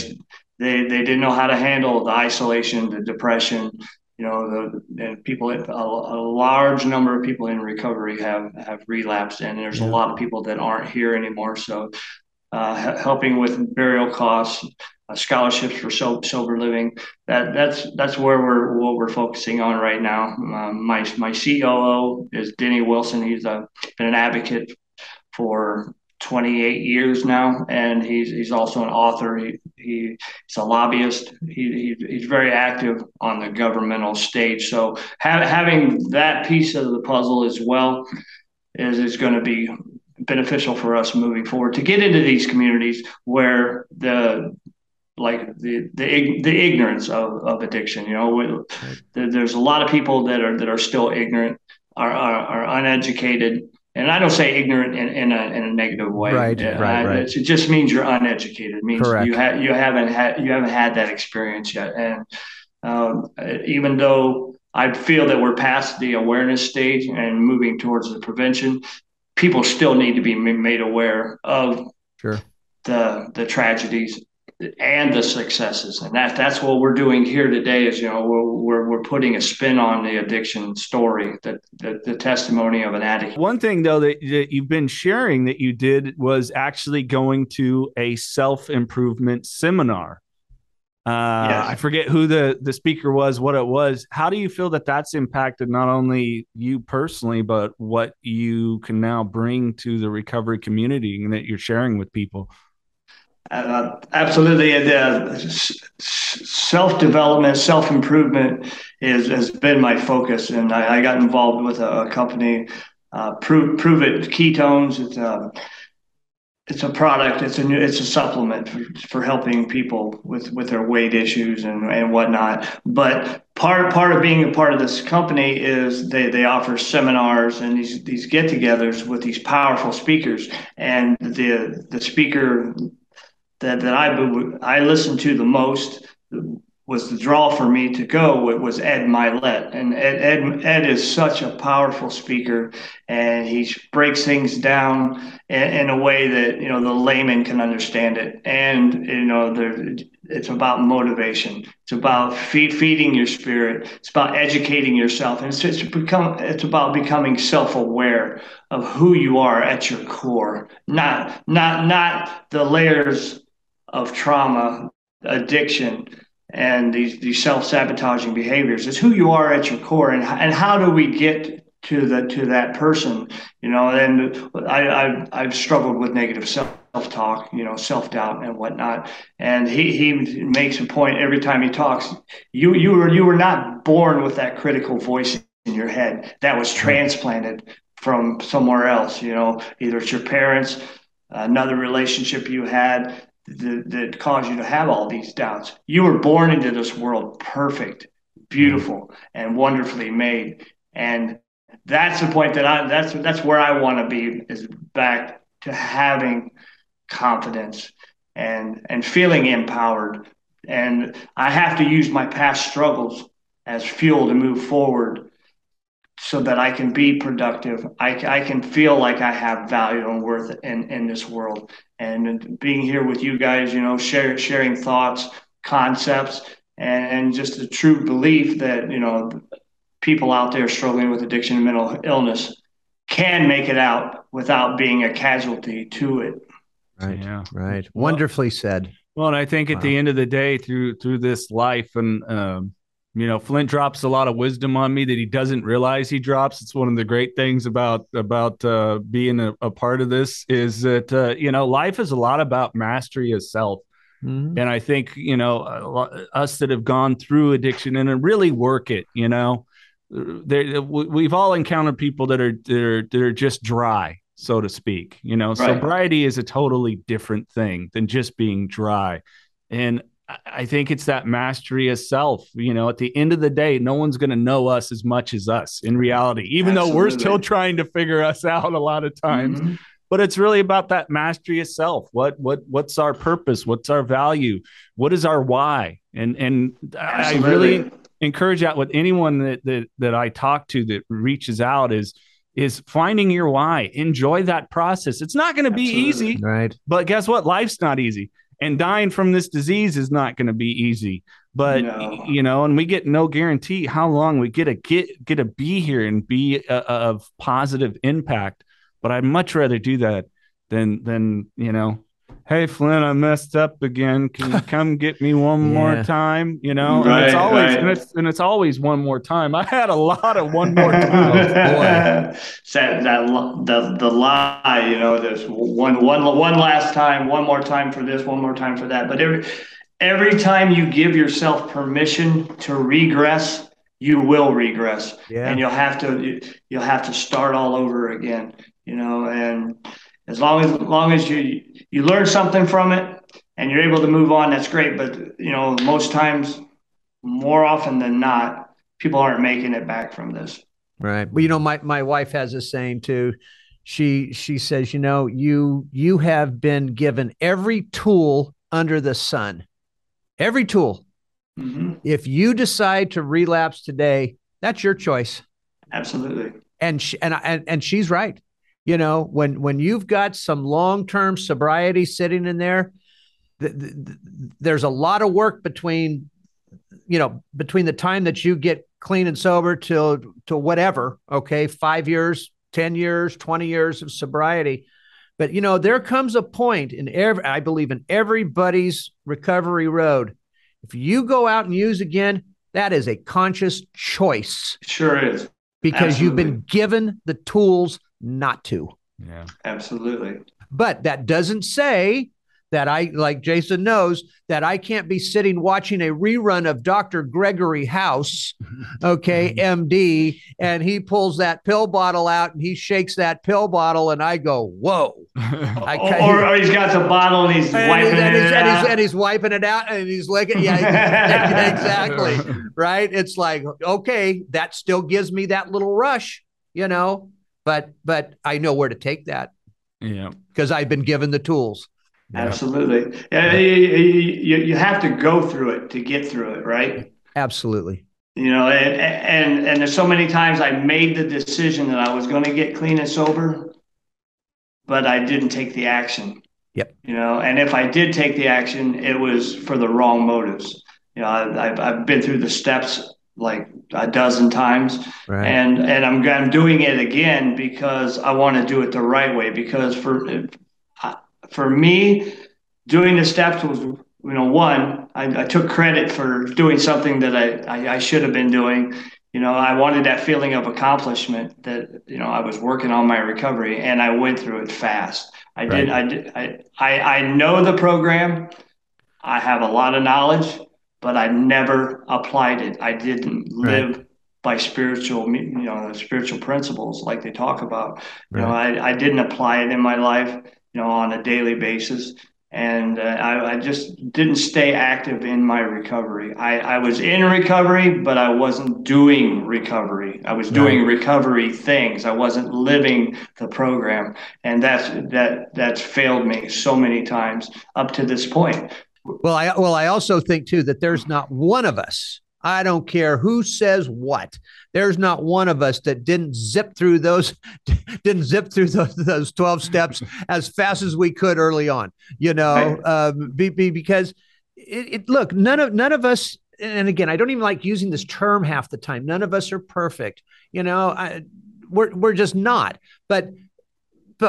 didn't know how to handle the isolation, the depression. You know, a large number of people in recovery have relapsed, and there's a lot of people that aren't here anymore. So helping with burial costs, scholarships for sober living, that's what we're focusing on right now. My COO is Denny Wilson. He's been an advocate for 28 years now, and he's also an author. He's a lobbyist. He's very active on the governmental stage. So having that piece of the puzzle as well is going to be beneficial for us moving forward to get into these communities where the ignorance of addiction. You know, there's a lot of people that are still ignorant, are uneducated. And I don't say ignorant in a negative way. Right. It just means you're uneducated. It means you haven't had that experience yet. And even though I feel that we're past the awareness stage and moving towards the prevention, people still need to be made aware of the tragedies and the successes, and that's what we're doing here today. Is, you know, we're putting a spin on the addiction story, the testimony of an addict. One thing though that you've been sharing that you did was actually going to a self-improvement seminar. I forget who the speaker was, what it was. How do you feel that that's impacted not only you personally, but what you can now bring to the recovery community and that you're sharing with people? Absolutely. Self-development, self-improvement has been my focus. And I got involved with a company, Prove It Ketones. It's a product. It's a supplement for helping people with their weight issues and whatnot. But part of being a part of this company is they offer seminars and these get-togethers with these powerful speakers. And the speaker that I listened to the most was the draw for me to go. It was Ed Mylett, and Ed is such a powerful speaker, and he breaks things down in a way that, you know, the layman can understand it. And, you know, it's about motivation. It's about feeding your spirit. It's about educating yourself, and it's about becoming self-aware of who you are at your core, not the layers of trauma, addiction, and these self-sabotaging behaviors. It's who you are at your core, and how do we get to that person? You know, and I've struggled with negative self-talk, you know, self-doubt and whatnot. And he makes a point every time he talks. You were not born with that critical voice in your head. That was transplanted from somewhere else. You know, either it's your parents, another relationship you had that caused you to have all these doubts. You were born into this world perfect, beautiful, and wonderfully made. And that's the point that's where I want to be, is back to having confidence and feeling empowered. And I have to use my past struggles as fuel to move forward so that I can be productive. I can feel like I have value and worth in this world. And being here with you guys, you know, sharing thoughts, concepts and just a true belief that, you know, people out there struggling with addiction and mental illness can make it out without being a casualty to it. Right. Yeah. Right. Wonderfully said. Well, and I think at the end of the day, through this life, and, you know, Flint drops a lot of wisdom on me that he doesn't realize he drops. It's one of the great things about being a part of this is that, you know, life is a lot about mastery of self. Mm-hmm. And I think, you know, us that have gone through addiction and really work it, you know, we've all encountered people that are just dry, so to speak, you know, right. Sobriety is a totally different thing than just being dry. And I think it's that mastery of self, you know, at the end of the day, no one's going to know us as much as us in reality, even Absolutely. Though we're still trying to figure us out a lot of times, mm-hmm. but it's really about that mastery of self. What's our purpose? What's our value? What is our why? And Absolutely. I really encourage that with anyone that I talk to that reaches out is finding your why. Enjoy that process. It's not going to be Absolutely. Easy, right? But guess what? Life's not easy. And dying from this disease is not going to be easy, but no. You know, and we get no guarantee how long we get to be here and be of positive impact. But I'd much rather do that than, you know, hey, Flynn, I messed up again. Can you come get me one more time? You know, right, and it's always right. and it's always one more time. I had a lot of one more times. Boy. That the lie, you know, there's one last time, one more time for this, one more time for that. But every time you give yourself permission to regress, you will regress, and you'll have to start all over again, you know. And as long as you learn something from it and you're able to move on, that's great. But, you know, most times, more often than not, people aren't making it back from this. Right. Well, you know, my wife has a saying too. She says, you know, you have been given every tool under the sun, every tool. Mm-hmm. If you decide to relapse today, that's your choice. Absolutely. And she's right. You know, when you've got some long-term sobriety sitting in there, there's a lot of work between the time that you get clean and sober to whatever, okay, 5 years, 10 years, 20 years of sobriety. But, you know, there comes a point I believe in everybody's recovery road. If you go out and use again, that is a conscious choice. Sure is. Because Absolutely. You've been given the tools not to. Yeah, absolutely. But that doesn't say that I, like Jason knows, that I can't be sitting watching a rerun of Dr. Gregory House, okay, MD, and he pulls that pill bottle out and he shakes that pill bottle and I go, whoa. Or he's got the bottle and he's wiping it out and he's licking. Yeah, exactly. Right? It's like, okay, that still gives me that little rush, you know, but I know where to take that. Yeah. Because I've been given the tools. Yeah. Absolutely. Yeah. You have to go through it to get through it, right? Absolutely. You know, and there's so many times I made the decision that I was going to get clean and sober, but I didn't take the action. Yep. You know, and if I did take the action, it was for the wrong motives. You know, I've been through the steps like a dozen times, right. and I'm doing it again because I want to do it the right way, because for me, doing the steps was, you know, one, I took credit for doing something that I should have been doing. You know, I wanted that feeling of accomplishment that, you know, I was working on my recovery, and I went through it fast. I know the program. I have a lot of knowledge, but I never applied it. I didn't live by spiritual principles like they talk about. Right. You know, I didn't apply it in my life, you know, on a daily basis. And I just didn't stay active in my recovery. I was in recovery, but I wasn't doing recovery. I was doing recovery things. I wasn't living the program. And that's failed me so many times up to this point. Well, I also think too, that there's not one of us, I don't care who says what, there's not one of us that didn't zip through those 12 steps as fast as we could early on, you know, because Look, none of us, and again, I don't even like using this term half the time. None of us are perfect. You know, we're just not. But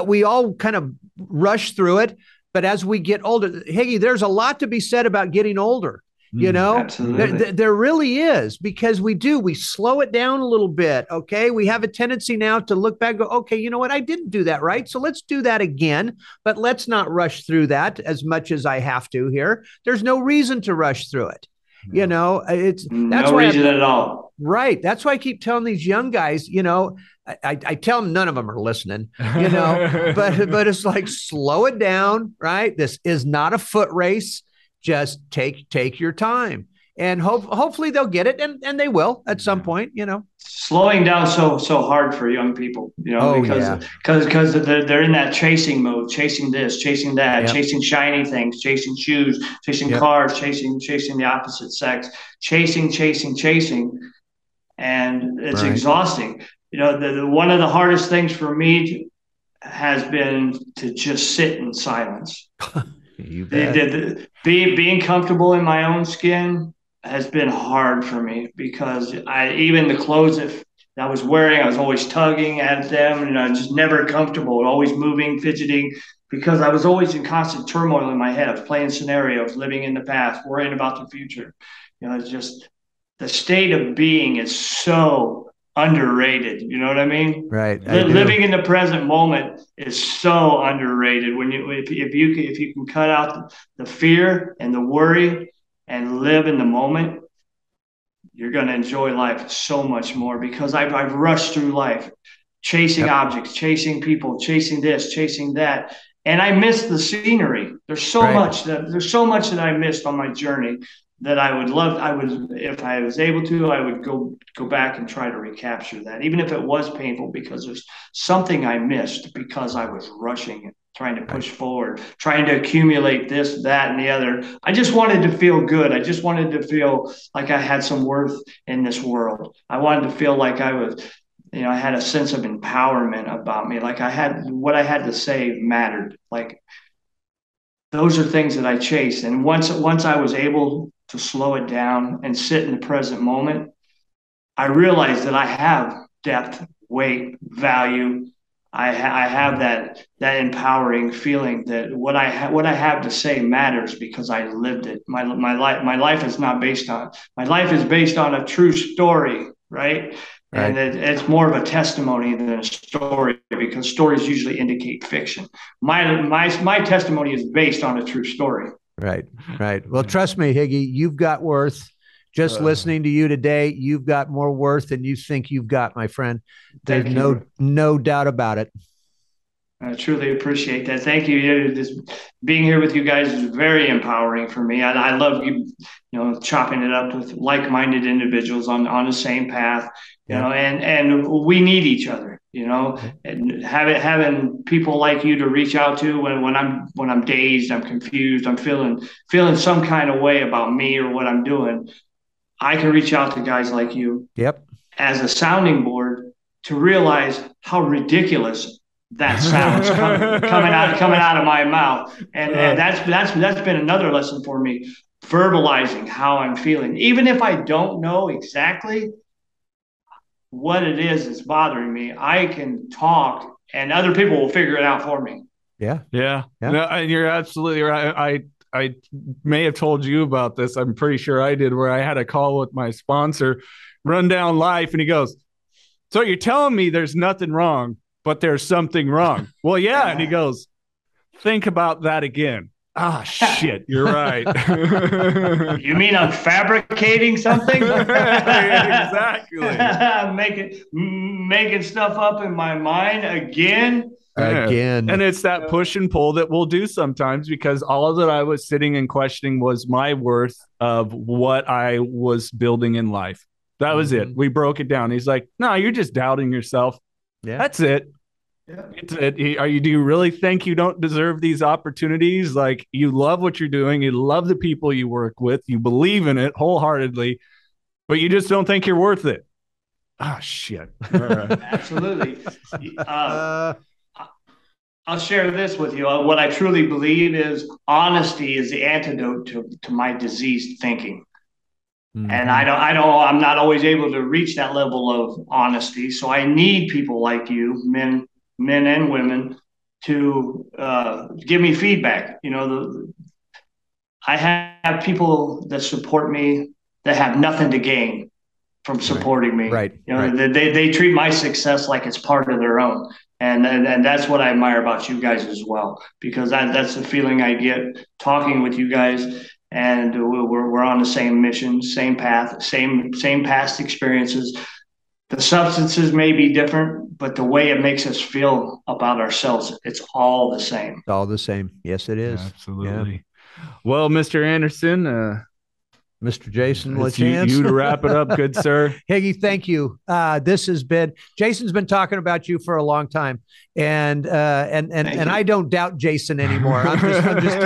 we all kind of rush through it. But as we get older, Higgy, there's a lot to be said about getting older. You know, there really is, because we slow it down a little bit. Okay. We have a tendency now to look back and go, okay, you know what? I didn't do that right. So let's do that again, but let's not rush through that as much as I have to here. There's no reason to rush through it. You know, that's no reason at all. Right. That's why I keep telling these young guys, you know, I tell them, none of them are listening, you know, but it's like, slow it down. Right. This is not a foot race. Just take your time, and hopefully they'll get it, and they will at some point. You know, slowing down so hard for young people. You know, because they're in that chasing mode, chasing this, chasing that, chasing shiny things, chasing shoes, chasing cars, chasing the opposite sex, chasing, and it's exhausting. You know, one of the hardest things for me has been to just sit in silence. Being comfortable in my own skin has been hard for me, because even the clothes that I was wearing, I was always tugging at them, and I was just never comfortable, always moving, fidgeting, because I was always in constant turmoil in my head. I was playing scenarios, living in the past, worrying about the future. You know, it's just the state of being is so underrated. You know what I mean? Right. Living in the present moment is so underrated. When you, if you can cut out the fear and the worry and live in the moment, you're going to enjoy life so much more, because I've rushed through life chasing objects, chasing people, chasing this, chasing that. And I miss the scenery. There's so much that I missed on my journey, that if I was able to, I would go back and try to recapture that, even if it was painful, because there's something I missed because I was rushing and trying to push forward, trying to accumulate this, that, and the other. I just wanted to feel good. I just wanted to feel like I had some worth in this world. I wanted to feel like I was, you know, I had a sense of empowerment about me. Like what I had to say mattered. Like, those are things that I chased. And once I was able to slow it down and sit in the present moment, I realized that I have depth, weight, value. I have that empowering feeling that what I have to say matters, because I lived it. My life is based on a true story, right? And it's more of a testimony than a story, because stories usually indicate fiction. My testimony is based on a true story. Right. Well, trust me, Higgy, you've got worth. Just listening to you today, you've got more worth than you think you've got, my friend. There's no doubt about it. I truly appreciate that. Thank you. Just being here with you guys is very empowering for me. I love you know, chopping it up with like-minded individuals on the same path, you know, and we need each other, you know, and having people like you to reach out to when I'm dazed, I'm confused, I'm feeling some kind of way about me or what I'm doing. I can reach out to guys like you as a sounding board to realize how ridiculous that sounds coming out of my mouth, and that's been another lesson for me. Verbalizing how I'm feeling, even if I don't know exactly what it is that's bothering me, I can talk, and other people will figure it out for me. Yeah. No, and you're absolutely right. I may have told you about this. I'm pretty sure I did, where I had a call with my sponsor, Rundown Life, and he goes, "So you're telling me there's nothing wrong, but there's something wrong." Well, yeah. And he goes, "Think about that again." Ah, shit, you're right. You mean I'm fabricating something? Exactly. Making stuff up in my mind again. And it's that push and pull that we'll do sometimes, because all that I was sitting and questioning was my worth of what I was building in life. That was it. We broke it down. He's like, "No, you're just doubting yourself." Yeah. That's it. Yeah. Do you really think you don't deserve these opportunities? Like, you love what you're doing. You love the people you work with. You believe in it wholeheartedly, but you just don't think you're worth it. Oh, shit. Absolutely. I'll share this with you. What I truly believe is honesty is the antidote to my diseased thinking. Mm-hmm. And I'm not always able to reach that level of honesty. So I need people like you, men and women, to give me feedback. You know, I have people that support me that have nothing to gain from supporting me. Right. You know, They treat my success like it's part of their own. And that's what I admire about you guys as well, because that's the feeling I get talking with you guys. And we're on the same mission, same path, same past experiences. The substances may be different, but the way it makes us feel about ourselves, it's all the same. It's all the same. Yes, it is. Absolutely. Yeah. Well, Mr. Anderson, Mr. Jason LaChance. You to wrap it up, good sir. Higgy, thank you. Jason's been talking about you for a long time. And I don't doubt Jason anymore. I'm just telling you right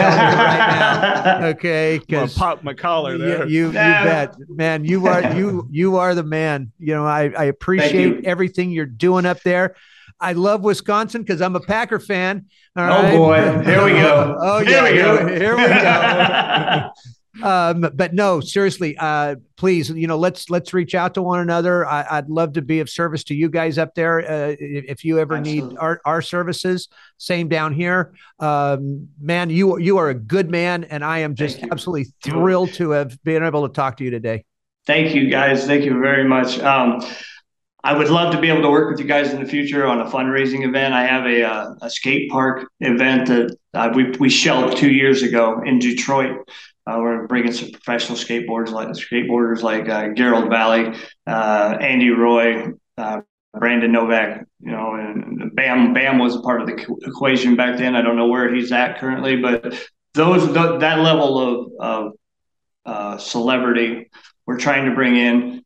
now. Okay. I'll pop my collar there. You bet. Man, you are the man. You know, I appreciate everything you're doing up there. I love Wisconsin because I'm a Packer fan. All right? Oh boy. Here we go. Oh yeah. Here we go. But no, seriously, please, you know, let's reach out to one another. I'd love to be of service to you guys up there. If you ever need our services, same down here, man, you are a good man. And I am just absolutely thrilled to have been able to talk to you today. Thank you guys. Thank you very much. I would love to be able to work with you guys in the future on a fundraising event. I have a skate park event that we shelved 2 years ago in Detroit. We're bringing some professional skateboarders like Gerald Valley, Andy Roy, Brandon Novak, you know, and Bam was a part of the equation back then. I don't know where he's at currently, but that level of celebrity we're trying to bring in,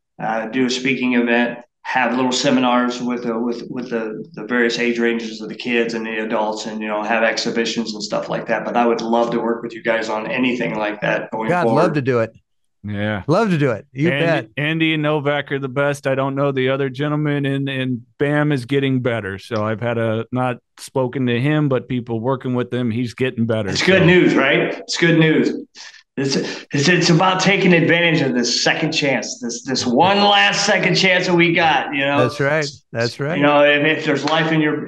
do a speaking event, have little seminars with the various age ranges of the kids and the adults, and, you know, have exhibitions and stuff like that. But I would love to work with you guys on anything like that going forward. I'd love to do it. Yeah. Love to do it. You bet. Andy and Novak are the best. I don't know the other gentleman, and Bam is getting better. So I've had not spoken to him, but people working with him, he's getting better. It's good news, right? It's good news. It's about taking advantage of this second chance, this one last second chance that we got. You know, that's right. You know, and if there's life in your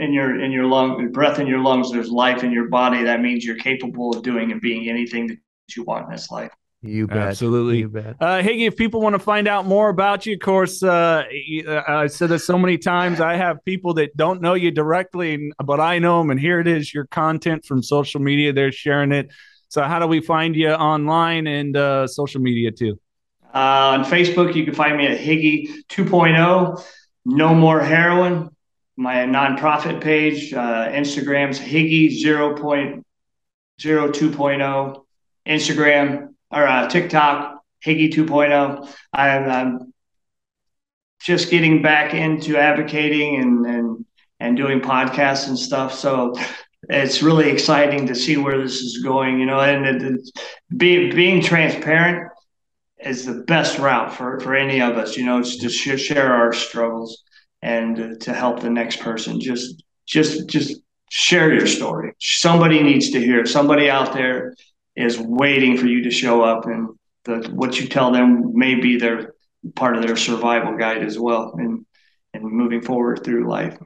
lung, breath in your lungs, there's life in your body. That means you're capable of doing and being anything that you want in this life. You bet. Absolutely. You bet. Higgy, if people want to find out more about you, of course, I said this so many times, I have people that don't know you directly, but I know them. And here it is, your content from social media. They're sharing it. So how do we find you online and social media too? On Facebook, you can find me at Higgy 2.0, No More Heroin, my nonprofit page. Instagram's Higgy 0.02.0. Instagram or TikTok, Higgy 2.0. I'm just getting back into advocating and doing podcasts and stuff. So it's really exciting to see where this is going, you know, and being transparent is the best route for any of us, you know, it's to share our struggles and to help the next person. Just share your story. Somebody needs to hear it. Somebody out there is waiting for you to show up, and what you tell them may be their part of their survival guide as well, and moving forward through life.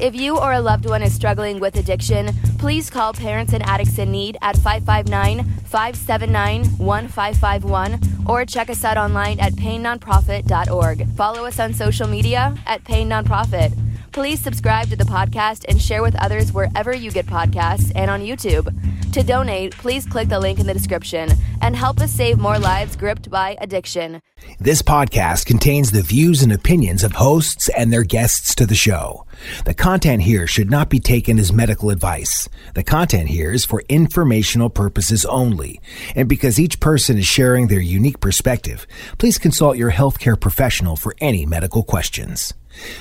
If you or a loved one is struggling with addiction, please call Parents and Addicts in Need at 559-579-1551 or check us out online at painnonprofit.org. Follow us on social media at Pain Nonprofit. Please subscribe to the podcast and share with others wherever you get podcasts and on YouTube. To donate, please click the link in the description and help us save more lives gripped by addiction. This podcast contains the views and opinions of hosts and their guests to the show. The content here should not be taken as medical advice. The content here is for informational purposes only. And because each person is sharing their unique perspective, please consult your healthcare professional for any medical questions.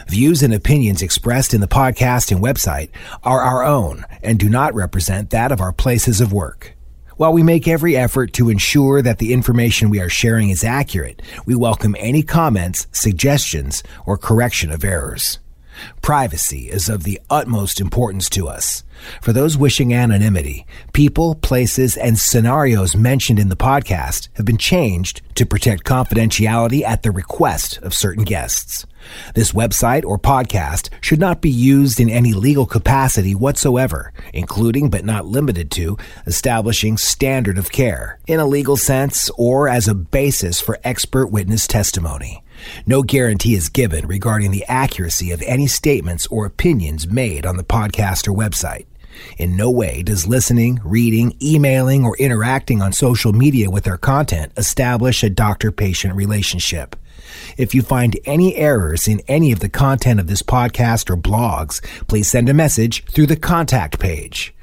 Views and opinions expressed in the podcast and website are our own and do not represent that of our places of work. While we make every effort to ensure that the information we are sharing is accurate, we welcome any comments, suggestions, or correction of errors. Privacy is of the utmost importance to us. For those wishing anonymity, people, places, and scenarios mentioned in the podcast have been changed to protect confidentiality at the request of certain guests. This website or podcast should not be used in any legal capacity whatsoever, including but not limited to establishing standard of care in a legal sense or as a basis for expert witness testimony. No guarantee is given regarding the accuracy of any statements or opinions made on the podcast or website. In no way does listening, reading, emailing, or interacting on social media with our content establish a doctor-patient relationship. If you find any errors in any of the content of this podcast or blogs, please send a message through the contact page.